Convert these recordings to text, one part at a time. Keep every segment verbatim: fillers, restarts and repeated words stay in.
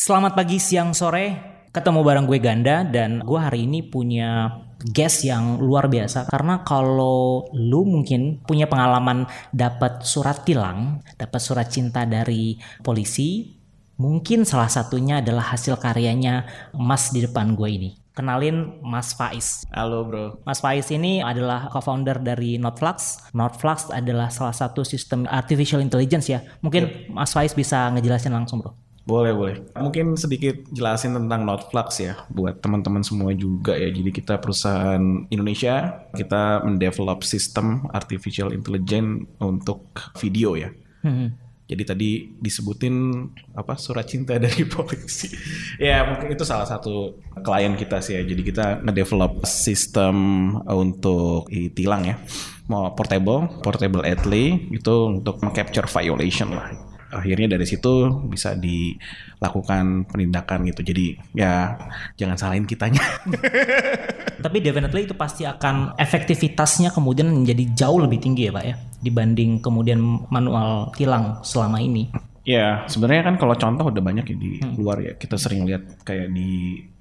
Selamat pagi, siang, sore. Ketemu bareng gue Ganda, dan gue hari ini punya guest yang luar biasa. Karena kalau lu mungkin punya pengalaman dapat surat tilang, dapat surat cinta dari polisi, mungkin salah satunya adalah hasil karyanya Mas di depan gue ini. Kenalin Mas Faiz. Halo bro. Mas Faiz ini adalah co-founder dari Nodeflux. Nodeflux adalah salah satu sistem artificial intelligence ya. Mungkin yep. Mas Faiz bisa ngejelasin langsung bro. Boleh, boleh. Mungkin sedikit jelasin tentang Nodeflux ya, buat teman-teman semua juga ya. Jadi kita perusahaan Indonesia, kita mendevelop sistem artificial intelligence untuk video ya. Hmm. Jadi tadi disebutin apa surat cinta dari polisi. Ya mungkin itu salah satu klien kita sih ya. Jadi kita ngedevelop sistem untuk tilang ya. Mau portable, portable atlee itu untuk capture violation lah. Akhirnya dari situ bisa dilakukan penindakan gitu. Jadi ya jangan salahin kitanya. Tapi definitely itu pasti akan efektivitasnya kemudian menjadi jauh lebih tinggi ya Pak ya, dibanding kemudian manual tilang selama ini. Ya sebenarnya kan kalau contoh udah banyak ya di hmm. luar ya. Kita sering lihat kayak di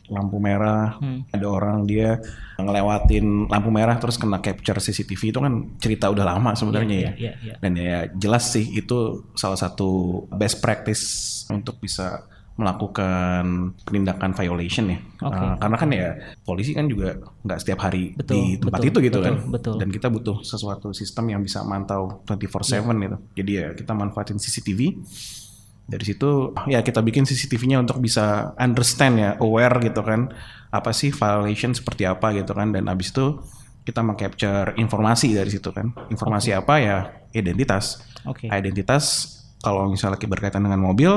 lampu merah, hmm. ada orang dia ngelewatin lampu merah terus kena capture C C T V, itu kan cerita udah lama sebenarnya yeah, ya. Yeah, yeah, yeah. Dan ya jelas sih itu salah satu best practice untuk bisa melakukan penindakan violation ya. Okay. Uh, karena kan ya polisi kan juga nggak setiap hari betul, di tempat betul, itu gitu betul, kan. Betul. Dan kita butuh sesuatu sistem yang bisa mantau dua puluh empat tujuh yeah. gitu. Jadi ya kita manfaatin C C T V. Dari situ ya kita bikin C C T V-nya untuk bisa understand ya, aware gitu kan. Apa sih violation seperti apa gitu kan. Dan abis itu kita meng-capture informasi dari situ kan. Informasi okay. apa ya? Identitas. Okay. Identitas kalau misalnya berkaitan dengan mobil,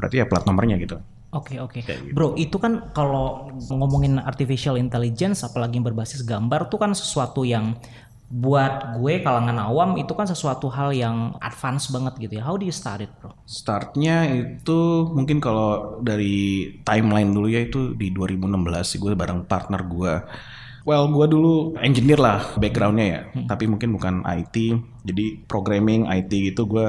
berarti ya plat nomornya gitu. Oke okay, oke, okay. Bro itu kan kalau ngomongin artificial intelligence apalagi yang berbasis gambar tuh kan sesuatu yang buat gue kalangan awam itu kan sesuatu hal yang advance banget gitu ya. How do you start it bro? Startnya itu mungkin kalau dari timeline dulu ya, itu di dua ribu enam belas gue bareng partner gue. Well gue dulu engineer lah backgroundnya ya, hmm. tapi mungkin bukan I T. Jadi programming I T gitu gue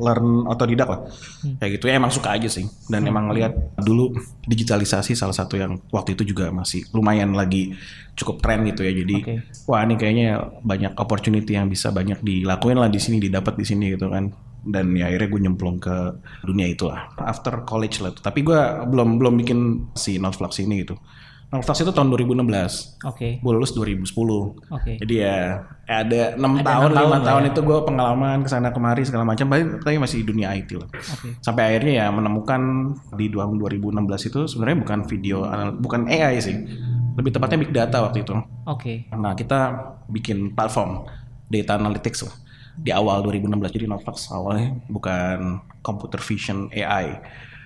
learn otodidak lah. Hmm. Kayak gitu ya emang suka aja sih. Dan hmm. emang ngelihat dulu digitalisasi salah satu yang waktu itu juga masih lumayan lagi cukup tren gitu ya. Jadi okay. wah ini kayaknya banyak opportunity yang bisa banyak dilakuin lah di sini, didapat di sini gitu kan. Dan ya akhirnya gue nyemplung ke dunia itu lah after college lah. Tapi gue belum belum bikin si Nodeflux ini gitu. Nodeflux itu tahun dua ribu enam belas. Oke. Okay. Gue lulus dua ribu sepuluh. Oke. Okay. Jadi ya ada enam ada tahun, lima tahun ya? Itu gue pengalaman kesana kemari segala macam. Tapi masih di dunia I T lah. Okay. Sampai akhirnya ya menemukan di tahun dua ribu enam belas itu sebenarnya bukan video, bukan A I sih. Lebih tepatnya big data waktu itu. Oke. Okay. Nah kita bikin platform data analytics lah. Di awal dua ribu enam belas jadi Nodeflux awalnya bukan computer vision A I,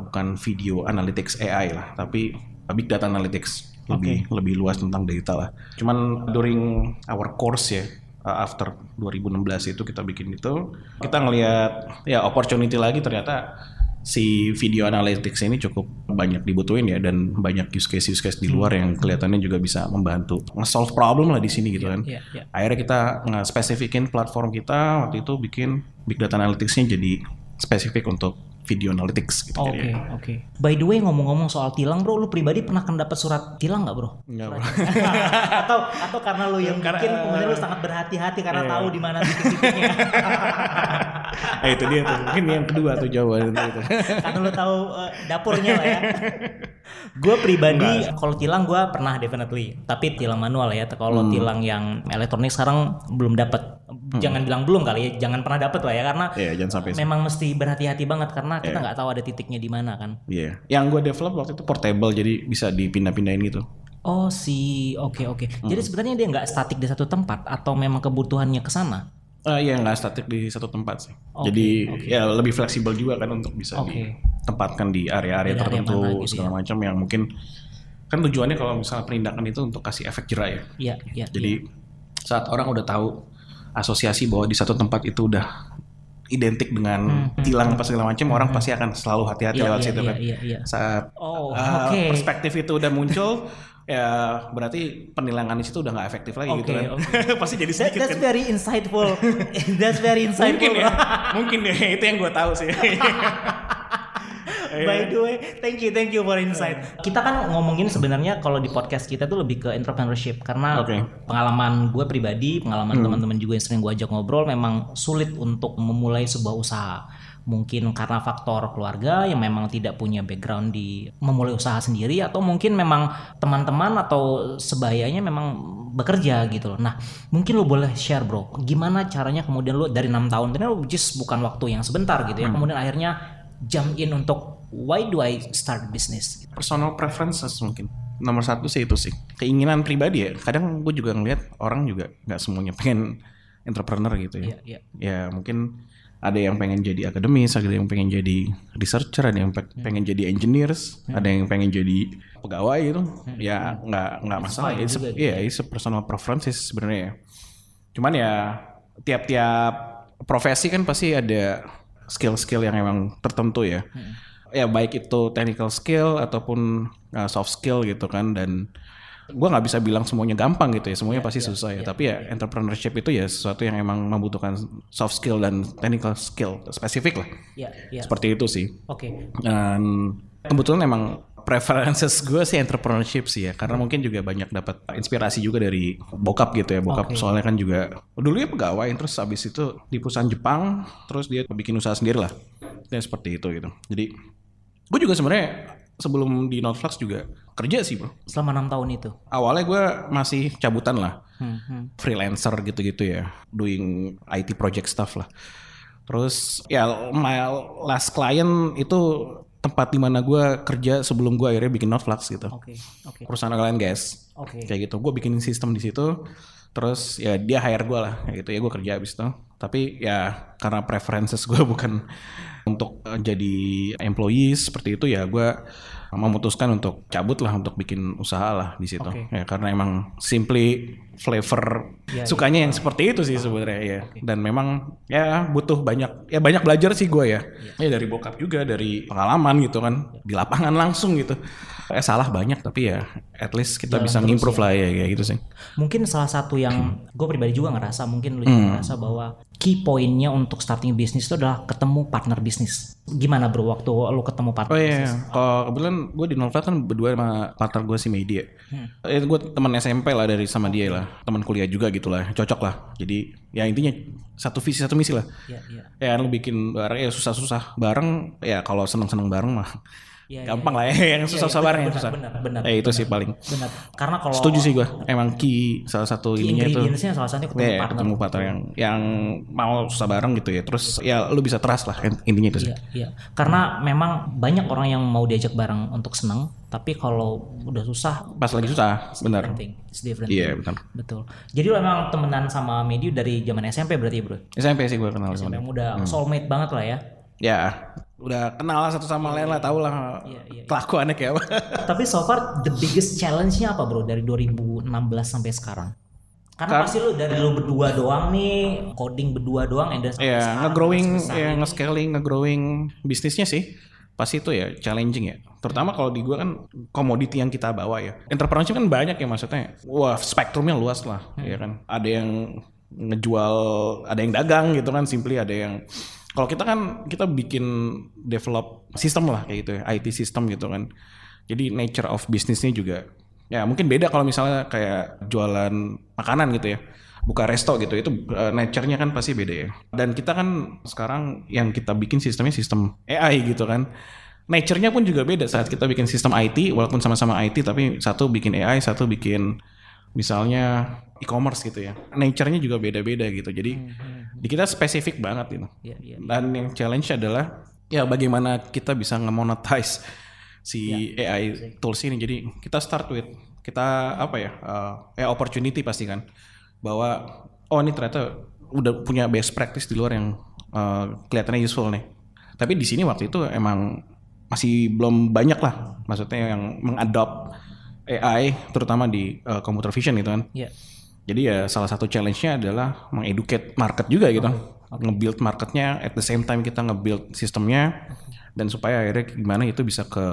bukan video analytics A I lah, tapi big data analytics lebih okay. lebih luas tentang data lah. Cuman during our course ya after dua ribu enam belas itu kita bikin itu, kita ngelihat ya opportunity lagi ternyata si video analytics ini cukup banyak dibutuhin ya, dan banyak use case use case di luar yang kelihatannya juga bisa membantu nge-solve problem lah di sini gitu kan. Yeah, yeah, yeah. Akhirnya kita nge-spesifikin platform kita waktu itu bikin big data analytics-nya jadi spesifik untuk video analytics gitu. Oke, okay, oke. Okay. By the way ngomong-ngomong soal tilang bro, lu pribadi pernah kan dapat surat tilang nggak bro? Nggak bro. atau atau karena lu yang karena, mungkin kemudian lu sangat berhati-hati karena yeah. tahu di mana titik-titiknya. eh itu dia tuh mungkin yang kedua tuh jawaban itu. Karena lu tahu uh, dapurnya lah ya. Gue pribadi kalau tilang gue pernah definitely, tapi tilang manual ya. Kalau hmm. tilang yang elektronik sekarang belum dapat. Jangan hmm. bilang belum kali ya, jangan pernah dapat lah ya, karena yeah, memang mesti berhati-hati banget karena kita nggak yeah. tahu ada titiknya di mana kan. Iya. Yeah. Yang gue develop waktu itu portable, jadi bisa dipindah-pindahin gitu. Oh sih, oke okay, oke. Okay. Hmm. Jadi sebenarnya dia nggak statik di satu tempat atau memang kebutuhannya ke sana? Uh, iya nggak statik di satu tempat sih. Okay, jadi okay. ya lebih fleksibel juga kan untuk bisa okay. ditempatkan di area-area di tertentu area mana, gitu segala ya. Macam yang mungkin kan tujuannya kalau misalnya penindakan itu untuk kasih efek jera ya. Iya. Yeah, yeah, jadi yeah. saat orang udah tahu asosiasi bahwa di satu tempat itu udah identik dengan hmm, tilang apa hmm, segala macam hmm, orang pasti akan selalu hati-hati lewat situ kan. Saat oh, uh, okay. perspektif itu udah muncul ya berarti penilangan di situ udah nggak efektif lagi okay, gitu kan. Okay. pasti jadi sedikit That, that's kan. Very insightful. That's very insightful. Mungkin ya, mungkin ya itu yang gue tahu sih. By the way, thank you, thank you for insight. Kita kan ngomongin sebenarnya kalau di podcast kita tuh lebih ke entrepreneurship karena okay. pengalaman gue pribadi, pengalaman hmm. teman-teman juga yang sering gue ajak ngobrol, memang sulit untuk memulai sebuah usaha. Mungkin karena faktor keluarga yang memang tidak punya background di memulai usaha sendiri, atau mungkin memang teman-teman atau sebayanya memang bekerja gitu loh. Nah, mungkin lo boleh share bro, gimana caranya kemudian lo dari enam tahun ternyata lo just bukan waktu yang sebentar gitu ya, kemudian akhirnya jump in untuk why do I start business? Personal preferences mungkin. Nomor satu sih itu sih. Keinginan pribadi ya. Kadang gue juga ngeliat orang juga gak semuanya pengen entrepreneur gitu ya. Yeah, yeah. Ya mungkin ada yang pengen jadi akademis, ada yang pengen jadi researcher, ada yang pe- yeah. pengen jadi engineers, yeah. ada yang pengen jadi pegawai gitu. Yeah. Ya nggak yeah. nggak masalah. Iya, itu yeah, yeah. personal preferences sebenarnya. Cuman ya tiap-tiap profesi kan pasti ada skill-skill yang emang tertentu ya. Yeah. Ya baik itu technical skill ataupun uh, soft skill gitu kan. Dan gue gak bisa bilang semuanya gampang gitu ya, semuanya yeah, pasti yeah, susah ya, yeah, tapi ya yeah. entrepreneurship itu ya sesuatu yang emang membutuhkan soft skill dan technical skill spesifik lah, yeah, yeah. seperti itu sih. Oke. Okay. Dan kebetulan emang preferences gue sih entrepreneurship sih ya, karena hmm. mungkin juga banyak dapat inspirasi juga dari bokap gitu ya, bokap okay. soalnya kan juga dulu ya pegawai, terus abis itu di perusahaan Jepang, terus dia bikin usaha sendiri lah, dan seperti itu gitu. Jadi gue juga sebenarnya sebelum di Nodeflux juga kerja sih bro. Selama enam tahun itu? Awalnya gue masih cabutan lah. Hmm, hmm. Freelancer gitu-gitu ya. Doing I T project stuff lah. Terus ya my last client itu tempat dimana gue kerja sebelum gue akhirnya bikin Nodeflux gitu. Oke. Okay, okay. Perusahaan kalian guys. Oke. Okay. Kayak gitu. Gue bikinin sistem di situ. Terus ya dia hire gue lah. Kayak gitu ya gue kerja abis itu. Tapi ya karena preferences gue bukan untuk jadi employees seperti itu ya gue memutuskan untuk cabut lah, untuk bikin usaha lah di situ. Okay. Ya karena emang simply flavor ya, sukanya ya. Yang seperti itu sih sebenarnya ya. Okay. Dan memang ya butuh banyak ya banyak belajar sih gue ya. Ya. Ya dari bokap juga, dari pengalaman gitu kan di lapangan langsung gitu. Eh salah banyak tapi ya at least kita jalan bisa ngimprove ya. Lah ya kayak gitu sih. Mungkin salah satu yang gue pribadi juga ngerasa, mungkin lu juga hmm. ngerasa bahwa key point-nya untuk starting bisnis itu adalah ketemu partner bisnis. Gimana bro waktu lo ketemu partner oh, bisnis? Oh iya, kalau kebetulan gue di Nodeflux kan berdua sama partner gue si Medio. hmm. eh, Gue teman S M P lah dari sama dia lah, teman kuliah juga gitu lah, cocok lah. Jadi ya intinya satu visi satu misi lah. Ya, ya. ya lo bikin bareng ya susah-susah bareng. Ya kalau seneng-seneng bareng mah ya, gampang ya, lah ya, yang susah-susah ya, bareng yang susah. Benar, benar. Eh itu benar, sih paling. Benar. Karena kalau setuju sih gue, emang key salah satu key ininya itu. Ingredients-nya salah satu ketemu ya, partner. Ketemu partner yang yang mau susah bareng gitu ya. Terus ya lu bisa trust lah intinya itu sih. Iya, iya. Karena memang banyak orang yang mau diajak bareng untuk seneng, tapi kalau udah susah pas lagi susah, benar. It's different. Iya, benar. Betul. Jadi lu emang temenan sama Medio dari zaman S M P berarti bro? S M P sih gue kenal sama. Udah hmm. soulmate banget lah ya. Ya, udah kenal lah satu sama lain lah, tahu lah yeah, yeah, yeah. kelakuannya kayak apa. Tapi so far the biggest challenge-nya apa bro dari dua ribu enam belas sampai sekarang? Karena Kar- pasti lu dari lu berdua doang nih, coding berdua doang, and then yeah, sekarang nge-growing, ya, nge-scaling, nge-growing bisnisnya sih. Pasti itu ya challenging ya. Terutama kalau di gue kan komoditi yang kita bawa ya. Entrepreneurship kan banyak ya maksudnya. Wah, spektrumnya luas lah, hmm. ya kan. Ada yang ngejual, ada yang dagang gitu kan, simply ada yang kalau kita kan kita bikin develop sistem lah kayak gitu ya, I T system gitu kan. Jadi nature of bisnisnya juga ya mungkin beda kalau misalnya kayak jualan makanan gitu ya, buka resto gitu, itu uh, nature-nya kan pasti beda ya. Dan kita kan sekarang yang kita bikin sistemnya sistem A I gitu kan. Nature-nya pun juga beda saat kita bikin sistem I T, walaupun sama-sama I T tapi satu bikin A I, satu bikin misalnya e-commerce gitu ya. Nature-nya juga beda-beda gitu. Jadi hmm. di kita spesifik banget gitu. Ya, ya. Dan yang challenge adalah ya bagaimana kita bisa nge-monetize si ya, A I exactly. tools ini. Jadi kita start with kita apa ya? Uh, ya opportunity pasti kan. Bahwa oh ini ternyata udah punya best practice di luar yang uh, kelihatannya useful nih. Tapi di sini waktu itu emang masih belum banyak lah maksudnya yang mengadopt A I terutama di uh, computer vision gitu kan. Yeah. Jadi ya salah satu challenge-nya adalah mengeducate market juga gitu. Okay. Okay. Nge-build marketnya, at the same time kita nge-build sistemnya. Okay. Dan supaya akhirnya gimana itu bisa ke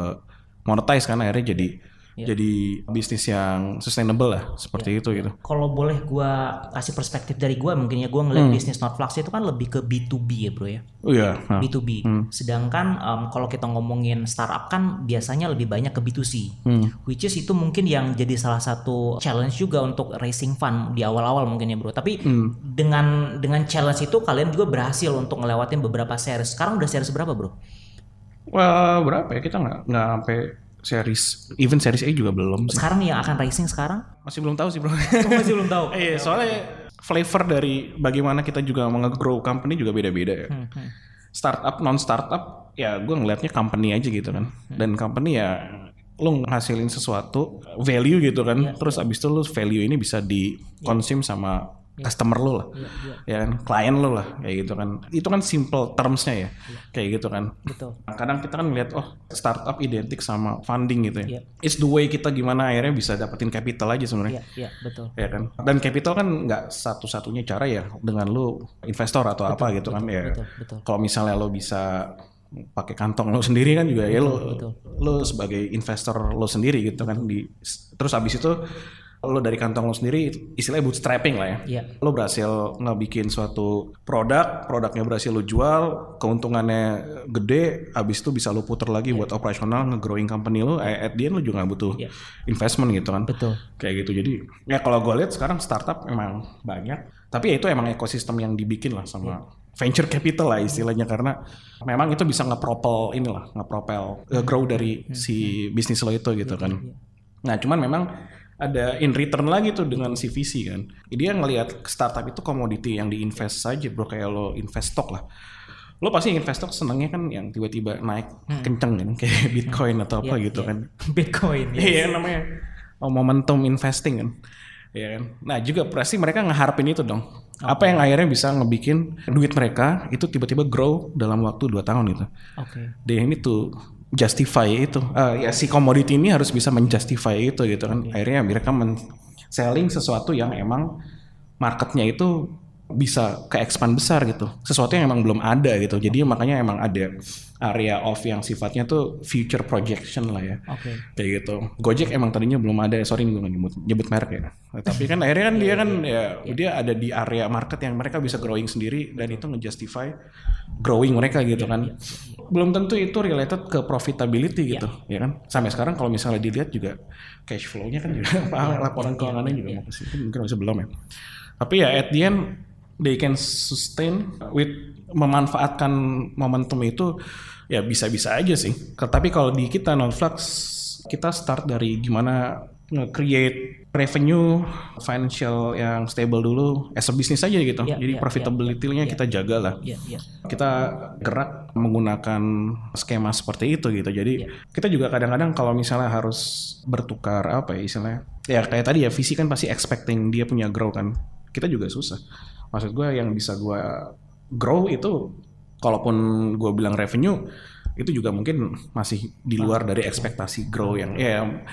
monetize kan, akhirnya jadi yeah. jadi bisnis yang sustainable lah seperti yeah. itu gitu. Kalau boleh gue kasih perspektif dari gue, mungkin ya gue ngeliat hmm. bisnis Nodeflux itu kan lebih ke B to B ya bro ya. Oh yeah. iya. B to B. Hmm. Sedangkan um, kalau kita ngomongin startup kan biasanya lebih banyak ke B to C, hmm. which is itu mungkin yang jadi salah satu challenge juga untuk raising fund di awal-awal mungkin ya bro. Tapi hmm. dengan dengan challenge itu kalian juga berhasil untuk ngelewatin beberapa series. Sekarang udah series berapa bro? Wah, well, berapa ya? Kita nggak nggak sampai series, even series A juga belum. Sekarang yang akan racing sekarang? Masih belum tahu sih bro. Oh, masih belum tahu. Iya, eh, soalnya flavor dari bagaimana kita juga nge-grow company juga beda-beda ya. Hmm, hmm. Startup, non startup, ya gue ngelihatnya company aja gitu kan. Hmm. Dan company ya lo ngasilin sesuatu value gitu kan. Yeah, terus yeah. abis itu lo value ini bisa dikonsum yeah. sama customer lo lah, yeah, yeah. ya kan, klien lo lah, kayak gitu kan. Itu kan simple termsnya ya, yeah. kayak gitu kan. Betul. Kadang kita kan ngeliat, oh startup identik sama funding gitu ya. Yeah. It's the way kita gimana akhirnya bisa dapetin capital aja sebenarnya. Iya, yeah, yeah, betul. Ya kan. Dan capital kan nggak satu-satunya cara ya dengan lo investor atau betul, apa gitu betul, kan ya. Betul, betul. Kalau misalnya lo bisa pakai kantong lo sendiri kan juga betul, ya lo, betul, lo betul. sebagai investor lo sendiri gitu betul. kan. Di, terus abis itu lo dari kantong lo sendiri, istilahnya bootstrapping lah ya. Yeah. Lo berhasil ngebikin suatu produk, produknya berhasil lo jual, keuntungannya gede, abis itu bisa lo puter lagi yeah. buat operasional, nge-growing company lo. At the end lo juga nggak butuh yeah. investment gitu kan. Betul. Kayak gitu. Jadi ya kalau gue lihat sekarang startup emang banyak, tapi ya itu emang ekosistem yang dibikin lah sama yeah. venture capital lah istilahnya, karena memang itu bisa nge-propel inilah, nge-propel grow dari si bisnis lo itu gitu kan. Nah cuman memang ada in return lagi tuh dengan si V C kan. Dia ngelihat startup itu komoditi yang diinvest saja bro, kayak lo invest stock lah. Lo pasti invest stock senengnya kan yang tiba-tiba naik hmm. kenceng kan, kayak Bitcoin atau apa yeah, gitu yeah. kan. Bitcoin. Iya yes. yeah, namanya momentum investing kan. Ya kan? Nah juga pasti mereka ngeharapin itu dong. Okay. Apa yang akhirnya bisa ngebikin duit mereka itu tiba-tiba grow dalam waktu dua tahun gitu. Oke. Okay. Dia ini tuh justify itu. Uh, ya si commodity ini harus bisa menjustify itu gitu kan. Okay. Akhirnya mereka men-selling sesuatu yang emang marketnya itu bisa ke-expand besar gitu. Sesuatu yang emang belum ada gitu. Jadi okay. makanya emang ada area of yang sifatnya tuh future projection lah ya. Oke. Okay. Kayak gitu. Gojek okay. emang tadinya belum ada, sorry gue nyebut nyebut merek ya. Tapi kan akhirnya kan dia kan ya yeah. dia ada di area market yang mereka bisa growing sendiri dan itu nge-justify growing mereka gitu yeah, kan. Yeah, yeah. Belum tentu itu related ke profitability gitu, yeah. ya kan? Sampai sekarang kalau misalnya dilihat juga cash flow-nya kan juga yeah. laporan keuangannya yeah, juga yeah. masih mungkin masih belum ya. Tapi ya at the end they can sustain with memanfaatkan momentum itu ya bisa-bisa aja sih. Tapi kalau di kita Nodeflux, kita start dari gimana nge-create revenue financial yang stable dulu as a business aja gitu. Yeah, Jadi yeah, profitability-nya yeah, kita jaga lah. Yeah, yeah. Kita gerak menggunakan skema seperti itu gitu. Jadi yeah. kita juga kadang-kadang kalau misalnya harus bertukar apa ya istilahnya. Ya kayak tadi ya V C kan pasti expecting dia punya grow kan. Kita juga susah. Maksud gue yang bisa gue grow itu, kalaupun gue bilang revenue, itu juga mungkin masih di luar dari ekspektasi grow yang ya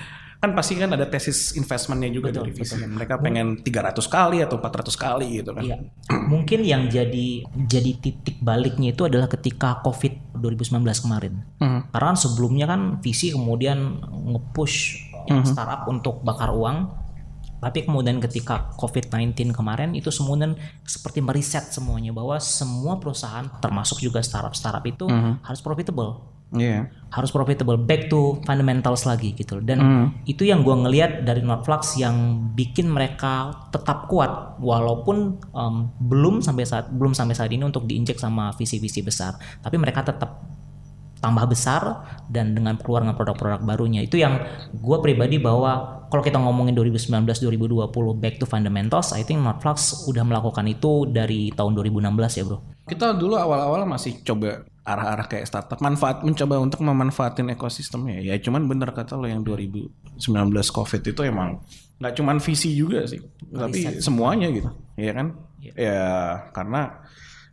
kan pasti kan ada tesis investmentnya juga betul, dari V C. Betul. Mereka pengen tiga ratus kali atau empat ratus kali gitu kan. Iya. Mungkin yang jadi jadi titik baliknya itu adalah ketika COVID dua ribu sembilan belas kemarin. Uh-huh. Karena kan sebelumnya kan V C kemudian nge-push uh-huh. startup untuk bakar uang. Tapi kemudian ketika covid sembilan belas kemarin itu semuanya seperti meriset semuanya bahwa semua perusahaan termasuk juga startup-startup itu mm-hmm. harus profitable. Yeah. Harus profitable, back to fundamentals lagi gitu. Dan mm. itu yang gue ngelihat dari Nodeflux yang bikin mereka tetap kuat walaupun um, belum sampai saat belum sampai saat ini untuk diinjek sama visi-visi besar. Tapi mereka tetap tambah besar dan dengan keluaran produk-produk barunya. Itu yang gue pribadi bahwa kalau kita ngomongin dua ribu sembilan belas dua ribu dua puluh back to fundamentals, I think Nodeflux udah melakukan itu dari tahun dua ribu enam belas ya bro. Kita dulu awal-awal masih coba arah-arah kayak startup, manfaat mencoba untuk memanfaatin ekosistemnya. Ya cuman bener kata lo yang dua ribu sembilan belas COVID itu emang nggak cuman visi juga sih, tapi semuanya gitu, ya kan? Yeah. Ya karena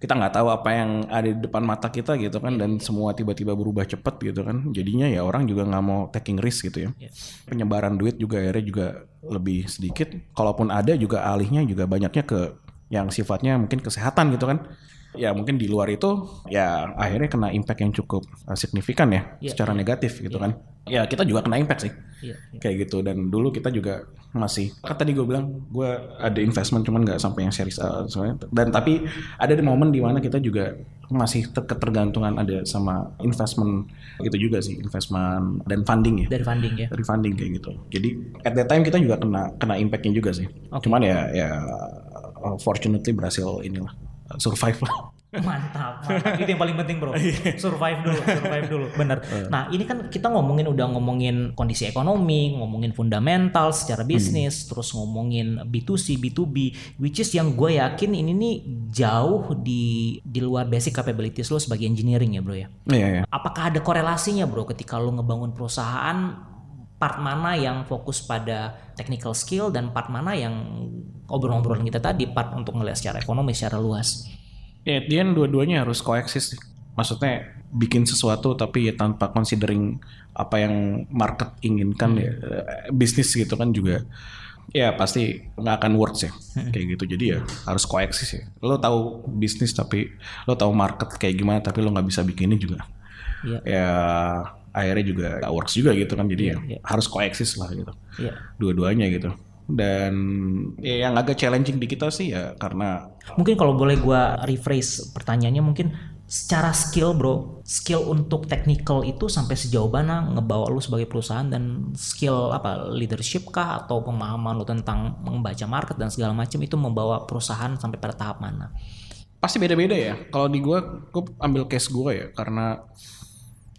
kita nggak tahu apa yang ada di depan mata kita gitu kan, dan semua tiba-tiba berubah cepat gitu kan, jadinya ya orang juga nggak mau taking risk gitu ya. Penyebaran duit juga akhirnya juga lebih sedikit, kalaupun ada juga alihnya juga banyaknya ke yang sifatnya mungkin kesehatan gitu kan. ya mungkin di luar itu ya akhirnya kena impact yang cukup uh, signifikan ya, yeah, secara yeah. negatif gitu yeah. kan. Ya kita juga kena impact sih, yeah, yeah. kayak gitu. Dan dulu kita juga masih, kan tadi gue bilang gue ada investment cuman nggak sampai yang serius uh, soalnya. Dan tapi ada di momen di mana kita juga masih ter- ketergantungan ada sama investment gitu juga sih, investment dan funding ya. Dari funding ya. Dari funding kayak gitu. Jadi at that time kita juga kena kena impactnya juga sih. Okay. Cuman ya ya fortunately berhasil inilah survive lah. Mantap, mantap. Itu yang paling penting bro. Survive dulu, survive dulu. Bener. Nah ini kan kita ngomongin udah ngomongin kondisi ekonomi, ngomongin fundamental secara bisnis, hmm. terus ngomongin B to C, B to B, which is yang gue yakin ini nih jauh di di luar basic capabilities lo sebagai engineering ya bro ya. Iya. Yeah, yeah. Apakah ada korelasinya bro ketika lo ngebangun perusahaan? Part mana yang fokus pada technical skill dan part mana yang obrol-obrolan kita tadi, part untuk ngelihat secara ekonomi secara luas. Ya, dia dua-duanya harus koeksis. Maksudnya bikin sesuatu tapi ya tanpa considering apa yang market inginkan hmm. ya, bisnis gitu kan juga. Ya pasti nggak akan works ya kayak gitu, jadi ya harus koeksis ya. Lo tahu bisnis tapi lo tahu market kayak gimana tapi lo nggak bisa bikinnya juga ya, ya akhirnya juga nggak works juga gitu kan, jadi ya, ya, ya. harus koeksis lah gitu ya. Dua-duanya gitu. Dan ya yang agak challenging di kita sih ya karena mungkin kalau boleh gue rephrase pertanyaannya, mungkin secara skill bro, skill untuk technical itu sampai sejauh mana ngebawa lu sebagai perusahaan, dan skill apa leadership kah atau pemahaman lu tentang membaca market dan segala macam itu membawa perusahaan sampai pada tahap mana? Pasti beda-beda ya. Kalau di gue, gue ambil case gue ya, karena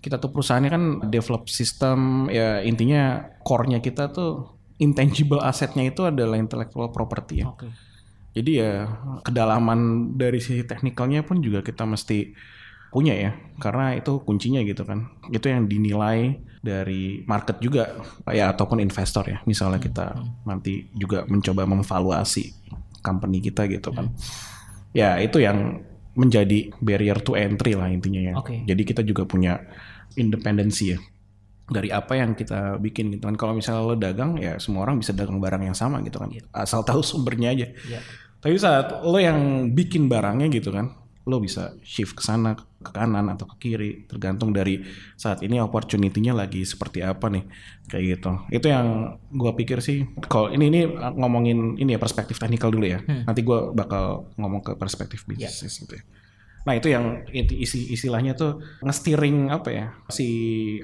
kita tuh perusahaannya kan develop system ya, intinya core-nya kita tuh intangible assetnya itu adalah intellectual property ya. Okay. Jadi ya kedalaman dari sisi teknikalnya pun juga kita mesti punya ya, karena itu kuncinya gitu kan. Itu yang dinilai dari market juga ya ataupun investor ya. Misalnya kita nanti juga mencoba memvaluasi company kita gitu kan. Ya itu yang menjadi barrier to entry lah intinya ya. Okay. Jadi kita juga punya independensi ya dari apa yang kita bikin gitu kan. Kalau misalnya lo dagang ya semua orang bisa dagang barang yang sama gitu kan, yeah. asal tahu sumbernya aja, yeah. tapi saat lo yang bikin barangnya gitu kan, lo bisa shift ke sana, ke kanan atau ke kiri tergantung dari saat ini opportunity-nya lagi seperti apa nih kayak gitu. Itu yang gue pikir sih. Kalau ini ini ngomongin ini ya perspektif teknikal dulu ya, hmm. nanti gue bakal ngomong ke perspektif bisnis yeah. gitu ya. Nah itu yang isi istilahnya tuh nge-steering apa ya, si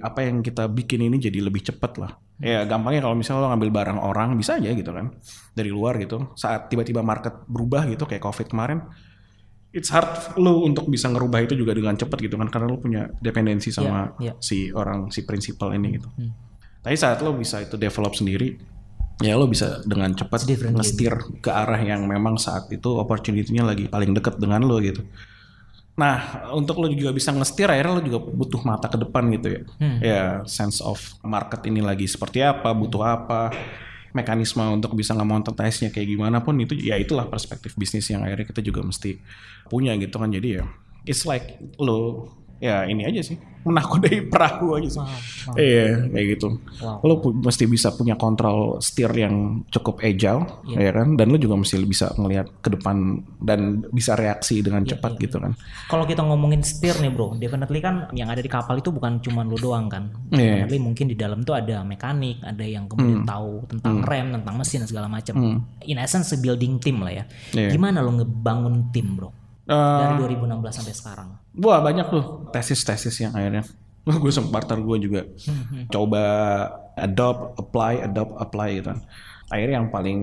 apa yang kita bikin ini jadi lebih cepat lah. Ya gampangnya kalau misalnya lo ngambil barang orang bisa aja gitu kan dari luar gitu, saat tiba-tiba market berubah gitu kayak COVID kemarin, it's hard lo untuk bisa ngerubah itu juga dengan cepat gitu kan, karena lo punya dependensi sama yeah, yeah. si orang, si principal ini gitu. Hmm. Tapi saat lo bisa itu develop sendiri, ya lo bisa dengan cepat nge-steer ke arah yang memang saat itu opportunity-nya lagi paling dekat dengan lo gitu. Nah, untuk lo juga bisa nge-steer, akhirnya lo juga butuh mata ke depan gitu ya. Hmm. Ya, sense of market ini lagi seperti apa, butuh apa, mekanisme untuk bisa nge-monetize-nya kayak gimana pun itu, ya itulah perspektif bisnis yang akhirnya kita juga mesti punya gitu kan. Jadi ya, it's like lo, ya ini aja sih, menakodai perahu aja sih. Wow, wow. Iya, kayak gitu. Wow. Lo pu- mesti bisa punya kontrol steer yang cukup agile, yeah. ya kan? Dan lo juga mesti bisa ngelihat ke depan dan bisa reaksi dengan yeah, cepat yeah. gitu kan. Kalau kita ngomongin steer nih bro, definitely kan yang ada di kapal itu bukan cuma lo doang kan. Yeah. Definitely mungkin di dalam tuh ada mekanik, ada yang kemudian mm. tahu tentang mm. rem, tentang mesin dan segala macam. Mm. In essence building team lah ya. Yeah. Gimana lo ngebangun tim bro? Dari dua ribu enam belas sampai sekarang. Wah banyak tuh tesis-tesis yang akhirnya gue sama partner gue juga coba adopt, apply, adopt, apply gitu. Akhirnya yang paling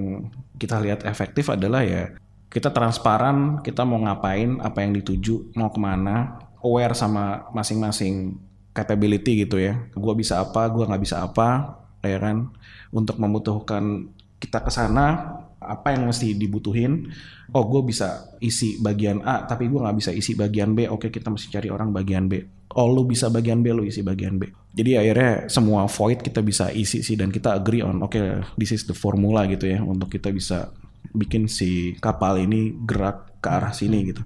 kita lihat efektif adalah ya kita transparan, kita mau ngapain, apa yang dituju, mau kemana, aware sama masing-masing capability gitu ya. Gue bisa apa, gue nggak bisa apa, ya kan? Untuk membutuhkan kita kesana. Apa yang mesti dibutuhin? Oh, gue bisa isi bagian A, tapi gue nggak bisa isi bagian B. Oke, kita mesti cari orang bagian B. Oh, lu bisa bagian B, lu isi bagian B. Jadi akhirnya semua void kita bisa isi sih, dan kita agree on. Oke, this is the formula gitu ya untuk kita bisa bikin si kapal ini gerak ke arah sini gitu.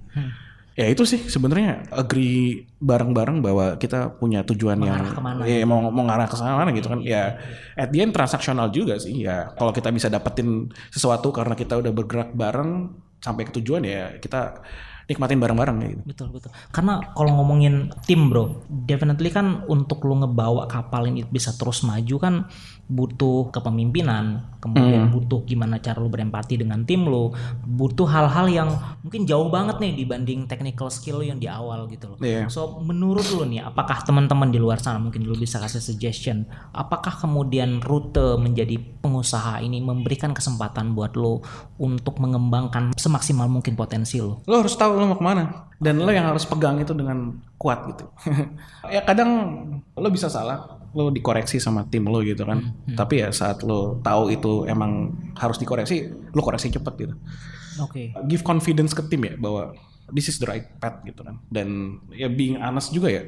Ya itu sih sebenarnya agree bareng-bareng bahwa kita punya tujuan mengarah yang ya, mau mau ngarah ke sana gitu kan. Ya at the end transaksional juga sih ya. Kalau kita bisa dapetin sesuatu karena kita udah bergerak bareng sampai ke tujuan ya kita nikmatin bareng-bareng gitu. Betul, betul. Karena kalau ngomongin tim bro, definitely kan untuk lu ngebawa kapal ini bisa terus maju kan butuh kepemimpinan, kemudian hmm. butuh gimana cara lu berempati dengan tim lu, butuh hal-hal yang mungkin jauh banget nih dibanding technical skill lu yang di awal gitu loh. Yeah. So menurut lu nih, apakah teman-teman di luar sana mungkin lu bisa kasih suggestion, apakah kemudian rute menjadi pengusaha ini memberikan kesempatan buat lu untuk mengembangkan semaksimal mungkin potensi lu? Lu harus tahu lo mau kemana dan lo yang harus pegang itu dengan kuat gitu. Ya kadang lo bisa salah, lo dikoreksi sama tim lo gitu kan. Hmm. Tapi ya saat lo tahu itu emang harus dikoreksi, lo koreksi cepet gitu. Oke. Okay. Give confidence ke tim ya bahwa this is the right path gitu kan. Dan ya being honest juga ya.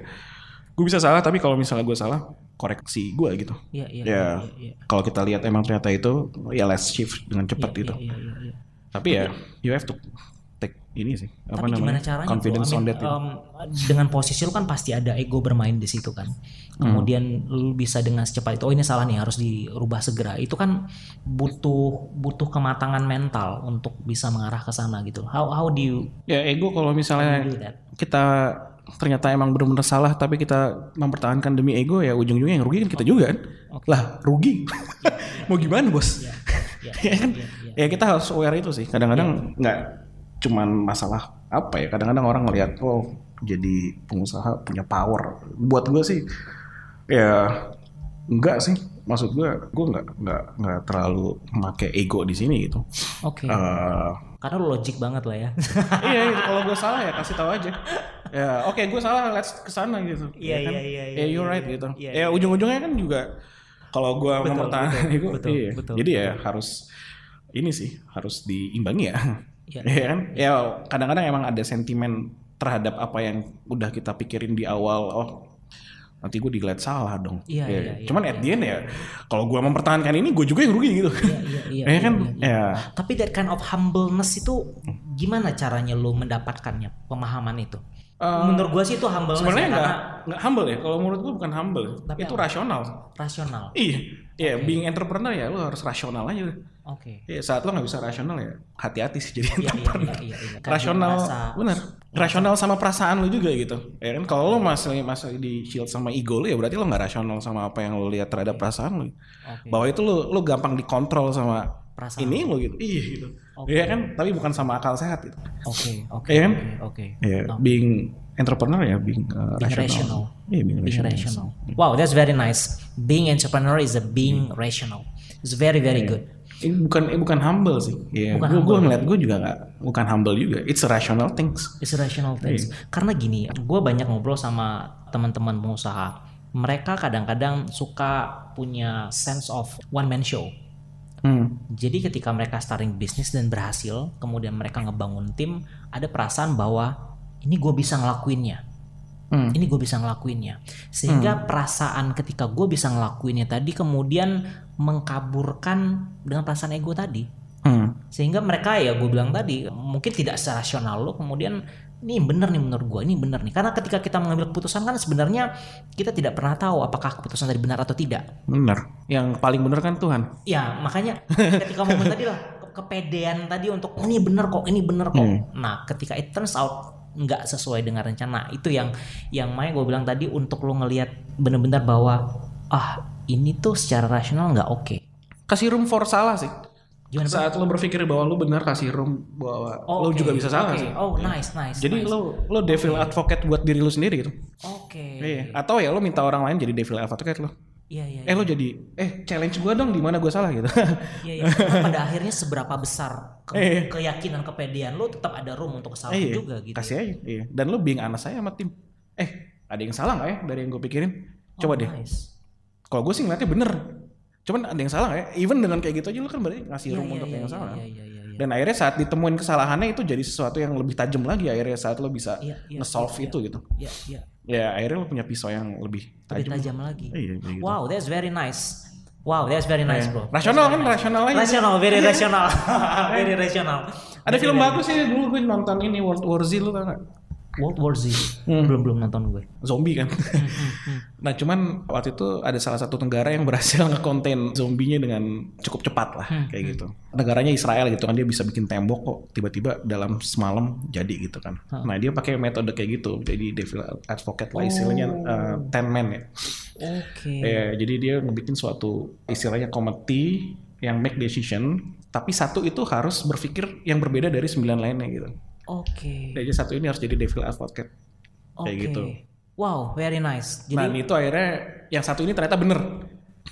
Gue bisa salah, tapi kalau misalnya gue salah, koreksi gue gitu. Iya. Yeah, yeah, ya. Yeah, yeah. Kalau kita lihat emang ternyata itu ya let's shift dengan cepat yeah, gitu. Yeah, yeah, yeah, yeah. Tapi ya you have to ini sih. Apa tapi namanya? Gimana caranya? Confidence on that. Um, dengan posisi lu kan pasti ada ego bermain di situ kan. Kemudian hmm. lu bisa dengan secepat itu, oh ini salah nih harus dirubah segera. Itu kan butuh butuh kematangan mental untuk bisa mengarah ke sana gitu. How how do you? Ya ego kalau misalnya kita ternyata emang benar-benar salah tapi kita mempertahankan demi ego, ya ujung-ujungnya yang rugi kan kita okay. juga kan. Okay. Lah rugi. Yeah. Mau gimana bos? Yeah. Yeah. Yeah. Yeah. Yeah. Yeah. Ya kita harus aware itu sih. Kadang-kadang nggak yeah. cuman masalah apa ya, kadang-kadang orang ngelihat oh jadi pengusaha punya power. Buat gue sih ya enggak sih, maksud gue gue nggak nggak nggak terlalu memakai ego di sini gitu. Oke. Okay. Uh, karena lu logik banget lah ya. Iya, kalau gue salah ya kasih tahu aja. Ya oke okay, gue salah, let's kesana gitu. Iya iya iya. Ya you're right yeah, gitu. Yeah, ya yeah. ujung-ujungnya kan juga kalau gue mempertahankan ego, iya. Betul, jadi ya betul. Harus ini sih harus diimbangi ya. Ya, ya kan? Ya kadang-kadang emang ada sentimen terhadap apa yang udah kita pikirin di awal, oh nanti gue dilihat salah dong. Iya. Ya. Ya, cuman ya, at the end ya, ya. Kalau gue mempertahankan ini, gue juga yang rugi gitu. Iya iya. Ya, ya, kan? Ya, ya. Ya. Tapi that kind of humbleness itu gimana caranya lo mendapatkannya, pemahaman itu? Uh, menurut gue sih itu humbleness. Sebenarnya ya, nggak nggak humble ya. Kalau menurut gue bukan humble, tapi itu apa? Rasional. Rasional. Iya. Ya, yeah, okay. Being entrepreneur ya lo harus rasional aja. Oke. Okay. Ya, saat lo nggak bisa rasional ya hati-hati sih jadi entrepreneur. Iya, iya, iya, iya. Rasional, benar. Rasional sama perasaan lo juga gitu. Ya kan kalau lo masih masih di shield sama ego lo ya berarti lo nggak rasional sama apa yang lo lihat terhadap okay. perasaan lo. Okay. Bahwa itu lo lo gampang dikontrol sama perasaan ini lo gitu. Iya gitu. Okay. Ya kan, tapi bukan sama akal sehat gitu. Oke, okay, oke. Okay, ya kan? Oke. Okay. Ya, no. being entrepreneur ya being, uh, being rational. Yeah, being, being rational. rational. Wow, that's very nice. Being entrepreneur is a being hmm. rational. It's very very yeah. good. Eh, bukan eh, bukan humble sih. Yeah. Gue gue ngeliat gue juga nggak bukan humble juga. It's a rational things. It's a rational things. Yeah. Karena gini, gue banyak ngobrol sama teman-teman pengusaha. Mereka kadang-kadang suka punya sense of one man show. Hmm. Jadi ketika mereka starting bisnis dan berhasil, kemudian mereka ngebangun tim, ada perasaan bahwa ini gue bisa ngelakuinnya, hmm. ini gue bisa ngelakuinnya, sehingga hmm. perasaan ketika gue bisa ngelakuinnya tadi kemudian mengkaburkan dengan perasaan ego tadi, hmm. sehingga mereka ya gue bilang tadi mungkin tidak secara rasional lo kemudian ini benar nih menurut gue, ini benar nih, karena ketika kita mengambil keputusan kan sebenarnya kita tidak pernah tahu apakah keputusan tadi benar atau tidak. Benar, yang paling benar kan Tuhan. Ya makanya ketika momen tadi lah kepedean tadi untuk oh, ini benar kok, ini benar kok. Hmm. Nah ketika it turns out nggak sesuai dengan rencana itu yang yang makanya gue bilang tadi untuk lo ngelihat benar-benar bahwa ah ini tuh secara rasional nggak oke. Okay. Kasih room for salah sih. Gimana saat lo berpikir bahwa lo benar, kasih room bahwa oh, lo okay. juga bisa salah okay. sih. Oh nice nice. Jadi nice. lo lo devil okay. advocate buat diri lo sendiri gitu. Oke. Okay. Iya. Atau ya lo minta orang lain jadi devil advocate lo. Iya, iya, eh iya. Lo jadi eh challenge gue dong di mana gue salah gitu. Iya, iya. Pada akhirnya seberapa besar ke- iya. keyakinan kepedean lo tetap ada room untuk kesalahan iya, juga gitu. Kasih aja. Iya. Dan lo being honest aja sama tim. Eh ada yang salah nggak ya dari yang gue pikirin? Coba oh, deh. Nice. Kalau gue sih ngeliatnya bener. Cuman ada yang salah nggak ya? Even dengan kayak gitu aja lo kan berarti ngasih iya, room iya, untuk iya, yang iya, salah. Iya, iya, iya, iya. Dan akhirnya saat ditemuin kesalahannya itu jadi sesuatu yang lebih tajam lagi akhirnya saat lo bisa iya, iya, nge-solve iya, itu iya. gitu. Iya. iya. Ya akhirnya lo punya pisau yang lebih tajam, lebih tajam lagi. Oh, iya, gitu. Wow, that's very nice. Wow, that's very nice yeah. bro. Rasional kan, rasional aja. Rasional, very rasional, very rasional. Ada very film bagus sih dulu gue nonton ini World War Z, lo tau gak? World War Z. Hmm. Belum belum nonton gue. Zombie kan. Hmm, hmm, hmm. Nah cuman waktu itu ada salah satu negara yang berhasil nge-contain zombinya dengan cukup cepat lah, hmm, kayak hmm. gitu. Negaranya Israel gitu kan, dia bisa bikin tembok kok tiba-tiba dalam semalam jadi gitu kan. Hmm. Nah dia pakai metode kayak gitu, jadi devil advocate lah istilahnya, oh. uh, ten man ya. Oke. Okay. Ya, jadi dia ngebikin suatu istilahnya committee yang make decision, tapi satu itu harus berpikir yang berbeda dari sembilan lainnya gitu. Oke. Okay. Jadi satu ini harus jadi devil advocate. Oke. Okay. Gitu. Wow, very nice. Jadi... Nah itu akhirnya yang satu ini ternyata bener.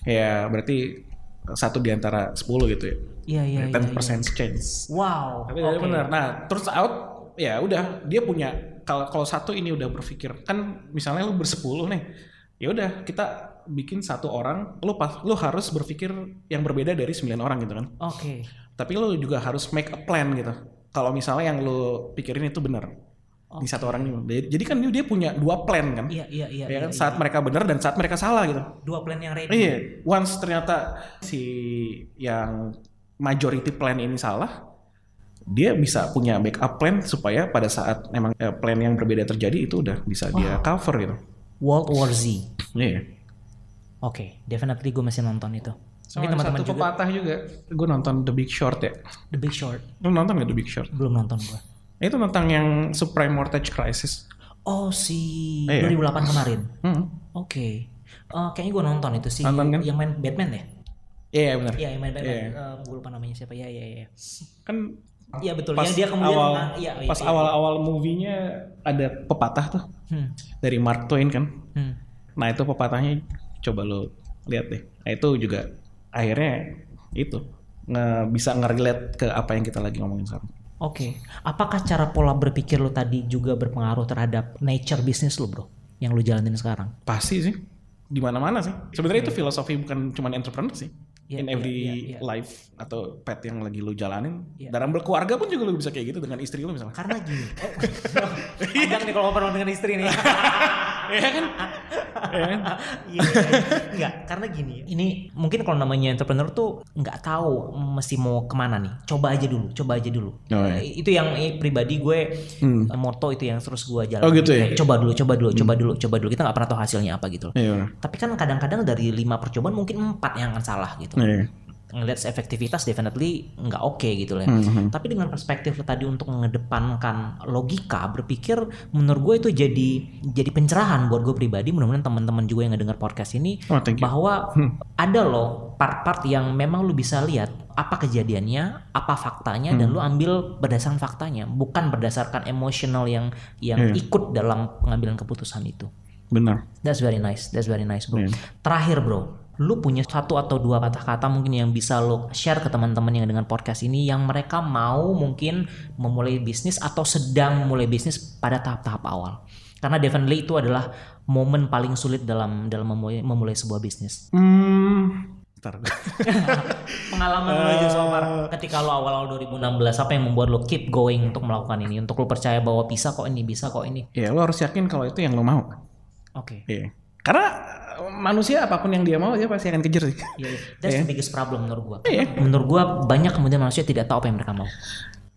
Ya berarti satu di antara sepuluh gitu ya. Iya iya. ten percent chance. Wow. Tapi okay. bener. Nah turns out ya udah dia punya, kalau kalau satu ini udah berpikir kan, misalnya lu bersepuluh nih. Ya udah kita bikin satu orang, lu pas lu harus berpikir yang berbeda dari sembilan orang gitu kan. Oke. Okay. Tapi lu juga harus make a plan gitu. Kalau misalnya yang lo pikirin itu benar, okay. di satu orang ini, jadi kan dia punya dua plan kan? Iya iya iya. Ya kan? Iya, saat iya. mereka benar dan saat mereka salah gitu. Dua plan yang ready. Iya. Once ternyata si yang majority plan ini salah, dia bisa punya backup plan supaya pada saat memang plan yang berbeda terjadi itu udah bisa wow. dia cover gitu. World War Z. Iya. Oke, okay, definitely gue masih nonton itu. Sama ada satu juga. Pepatah juga, gue nonton The Big Short ya. The Big Short. Lu nonton nggak The Big Short? Belum nonton gue. Itu tentang yang subprime mortgage crisis. Oh si eh, dua ribu delapan ya. Kemarin. Hmm. Oke, okay. uh, kayaknya gue nonton itu sih. Nonton kan? Yang main Batman ya? Iya yeah, benar. Iya yeah, yang main Batman. Yeah. Uh, gue lupa namanya siapa. Iya yeah, iya yeah, iya. Yeah. Kan. Iya betul. Pas yang dia kemudian awal, nah, iya, iya, pas iya. awal-awal movie-nya ada pepatah tuh hmm. dari Mark Twain kan. Hmm. Nah itu pepatahnya coba lo lihat deh. Nah itu juga akhirnya itu nge- bisa nge-relate ke apa yang kita lagi ngomongin sekarang. Oke, okay. Apakah cara pola berpikir lo tadi juga berpengaruh terhadap nature bisnis lo bro? Yang lo jalanin sekarang? Pasti sih, di mana-mana sih. Sebenarnya okay. itu filosofi bukan cuma entrepreneur sih. Yeah, in every yeah, yeah, yeah. life atau pet yang lagi lo jalanin. Yeah. Dalam berkeluarga pun juga lo bisa kayak gitu dengan istri lo misalnya. Karena gini. Oh, panjang nih kalau ngobrol dengan istri nih. Iya kan? Iya kan? Iya. Enggak, karena gini. Ini mungkin kalau namanya entrepreneur tuh nggak tahu mesti mau kemana nih. Coba aja dulu, coba aja dulu. Oh, iya. Itu yang eh, pribadi gue hmm. moto itu yang terus gue jalan. Oh gitu ya. Coba dulu, coba dulu, hmm. coba dulu, coba dulu. Kita nggak pernah tahu hasilnya apa gitu. Iya. Tapi kan kadang-kadang dari lima percobaan mungkin empat yang akan salah gitu. Iya. Ngelihat efektivitas definitely nggak oke okay gitu lah. Mm-hmm. Tapi dengan perspektif tadi untuk mengedepankan logika berpikir, menurut gue itu jadi jadi pencerahan buat gue pribadi. Mudah-mudahan teman-teman juga yang ngedengar podcast ini oh, bahwa hmm. ada loh part-part yang memang lu bisa lihat apa kejadiannya, apa faktanya, hmm. dan lu ambil berdasarkan faktanya, bukan berdasarkan emosional yang yang yeah. ikut dalam pengambilan keputusan itu. Benar. That's very nice. That's very nice, bro. Yeah. Terakhir, bro. Lu punya satu atau dua kata-kata mungkin yang bisa lu share ke teman-teman yang dengan podcast ini yang mereka mau mungkin memulai bisnis atau sedang memulai bisnis pada tahap-tahap awal. Karena definitely itu adalah momen paling sulit dalam dalam memulai, memulai sebuah bisnis. Hmm. Pengalaman lu aja so far ketika lu awal-awal dua ribu enam belas, apa yang membuat lu keep going untuk melakukan ini, untuk lu percaya bahwa bisa kok ini, bisa kok ini. Ya, lu harus yakin kalau itu yang lu mau. Oke. Okay. Iya. Karena manusia apapun yang dia mau dia pasti akan kejar sih. Iya, yeah, that's yeah. the biggest problem menurut gue. Yeah. Menurut gue banyak kemudian manusia tidak tahu apa yang mereka mau.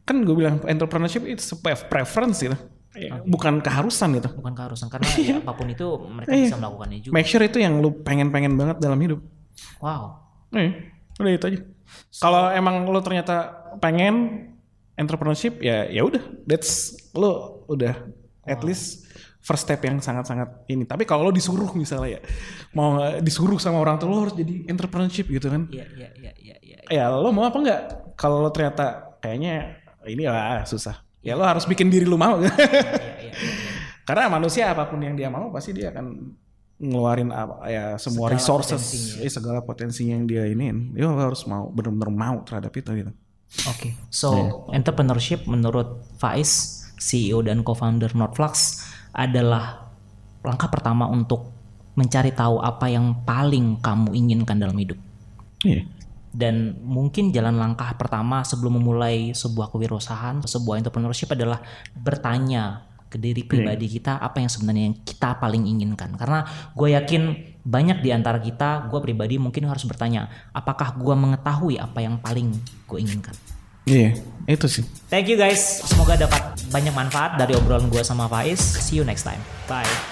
Kan gue bilang entrepreneurship itu preference gitu. Okay. Bukan keharusan gitu. Bukan keharusan karena ya, apapun itu mereka yeah. bisa melakukannya juga. Make sure itu yang lu pengen-pengen banget dalam hidup. Wow. Iya, yeah. udah itu aja. So, kalau emang lu ternyata pengen entrepreneurship ya ya udah, that's lu udah wow. at least first step yang sangat-sangat ini. Tapi kalau lo disuruh misalnya ya, mau disuruh sama orang tua lo harus jadi entrepreneurship gitu kan? Iya iya iya iya. Ya, ya. ya lo mau apa enggak? Kalau lo ternyata kayaknya ini lah susah. Ya, ya lo harus bikin diri lo mau. Iya iya. Ya, ya. Karena manusia apapun yang dia mau pasti dia akan ngeluarin apa ya semua segala resources, potensinya. Eh, segala potensinya yang dia iniin. Dia harus mau benar-benar mau terhadap itu gitu. Oke. Okay. So yeah. entrepreneurship menurut Faiz, C E O dan co-founder Nodeflux, adalah langkah pertama untuk mencari tahu apa yang paling kamu inginkan dalam hidup. Iya. Dan mungkin jalan langkah pertama sebelum memulai sebuah kewirausahaan, sebuah entrepreneurship adalah bertanya ke diri pribadi iya. kita apa yang sebenarnya yang kita paling inginkan. Karena gue yakin banyak di antara kita, gue pribadi mungkin harus bertanya, apakah gue mengetahui apa yang paling gue inginkan? Iya, yeah, itu sih. Thank you guys. Semoga dapat banyak manfaat dari obrolan gue sama Faiz. See you next time. Bye.